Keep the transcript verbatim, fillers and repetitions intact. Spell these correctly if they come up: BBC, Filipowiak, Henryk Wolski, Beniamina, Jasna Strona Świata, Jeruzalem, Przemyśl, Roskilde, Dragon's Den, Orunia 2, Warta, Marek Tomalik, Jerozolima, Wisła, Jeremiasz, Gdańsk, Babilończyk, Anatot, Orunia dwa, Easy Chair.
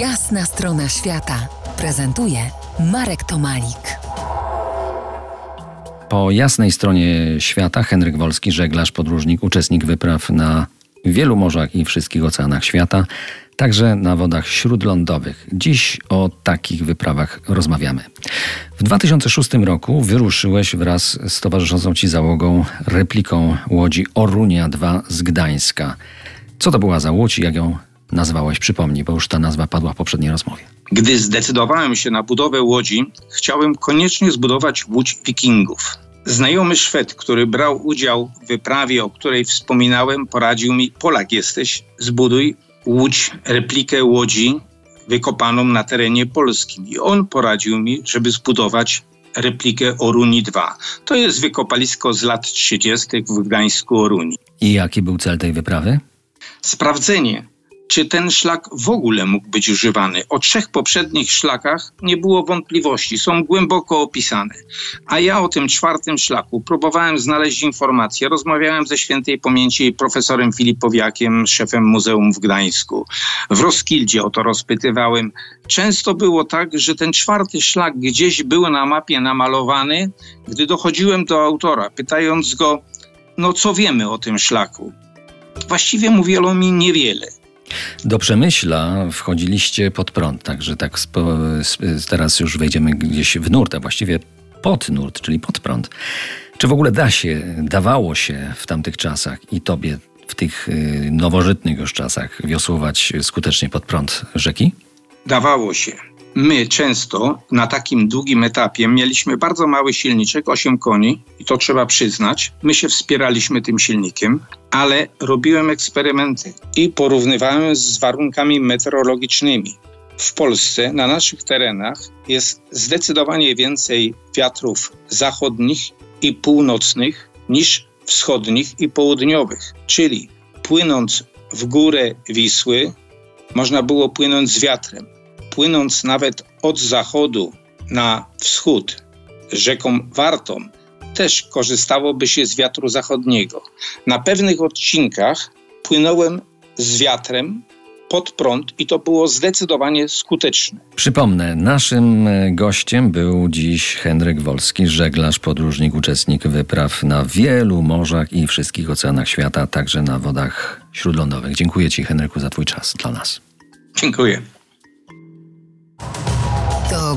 Jasna Strona Świata prezentuje Marek Tomalik. Po jasnej stronie świata Henryk Wolski, żeglarz, podróżnik, uczestnik wypraw na wielu morzach i wszystkich oceanach świata, także na wodach śródlądowych. Dziś o takich wyprawach rozmawiamy. W dwa tysiące szóstym roku wyruszyłeś wraz z towarzyszącą Ci załogą repliką łodzi Orunia dwa z Gdańska. Co to była za łódź i jak ją nazwałeś? Przypomnij, bo już ta nazwa padła w poprzedniej rozmowie. Gdy zdecydowałem się na budowę łodzi, chciałem koniecznie zbudować łódź wikingów. Znajomy Szwed, który brał udział w wyprawie, o której wspominałem, poradził mi: Polak jesteś, zbuduj łódź, replikę łodzi wykopaną na terenie polskim. I on poradził mi, żeby zbudować replikę Orunii dwa. To jest wykopalisko z lat trzydziestych w Gdańsku Orunii. I jaki był cel tej wyprawy? Sprawdzenie, czy ten szlak w ogóle mógł być używany. O trzech poprzednich szlakach nie było wątpliwości, są głęboko opisane. A ja o tym czwartym szlaku próbowałem znaleźć informacje, rozmawiałem ze świętej pamięci profesorem Filipowiakiem, szefem muzeum w Gdańsku. W Roskildzie o to rozpytywałem. Często było tak, że ten czwarty szlak gdzieś był na mapie namalowany. Gdy dochodziłem do autora, pytając go, no co wiemy o tym szlaku? Właściwie mówiono mi niewiele. Do Przemyśla wchodziliście pod prąd, także tak spo, teraz już wejdziemy gdzieś w nurt, a właściwie pod nurt, czyli pod prąd. Czy w ogóle da się, dawało się w tamtych czasach i tobie w tych nowożytnych już czasach wiosłować skutecznie pod prąd rzeki? Dawało się. My często na takim długim etapie mieliśmy bardzo mały silniczek, osiem koni, i to trzeba przyznać. My się wspieraliśmy tym silnikiem, ale robiłem eksperymenty i porównywałem z warunkami meteorologicznymi. W Polsce, na naszych terenach, jest zdecydowanie więcej wiatrów zachodnich i północnych niż wschodnich i południowych. Czyli płynąc w górę Wisły, można było płynąć z wiatrem. Płynąc nawet od zachodu na wschód rzeką Wartą, też korzystałoby się z wiatru zachodniego. Na pewnych odcinkach płynąłem z wiatrem pod prąd i to było zdecydowanie skuteczne. Przypomnę, naszym gościem był dziś Henryk Wolski, żeglarz, podróżnik, uczestnik wypraw na wielu morzach i wszystkich oceanach świata, także na wodach śródlądowych. Dziękuję Ci, Henryku, za Twój czas dla nas. Dziękuję. To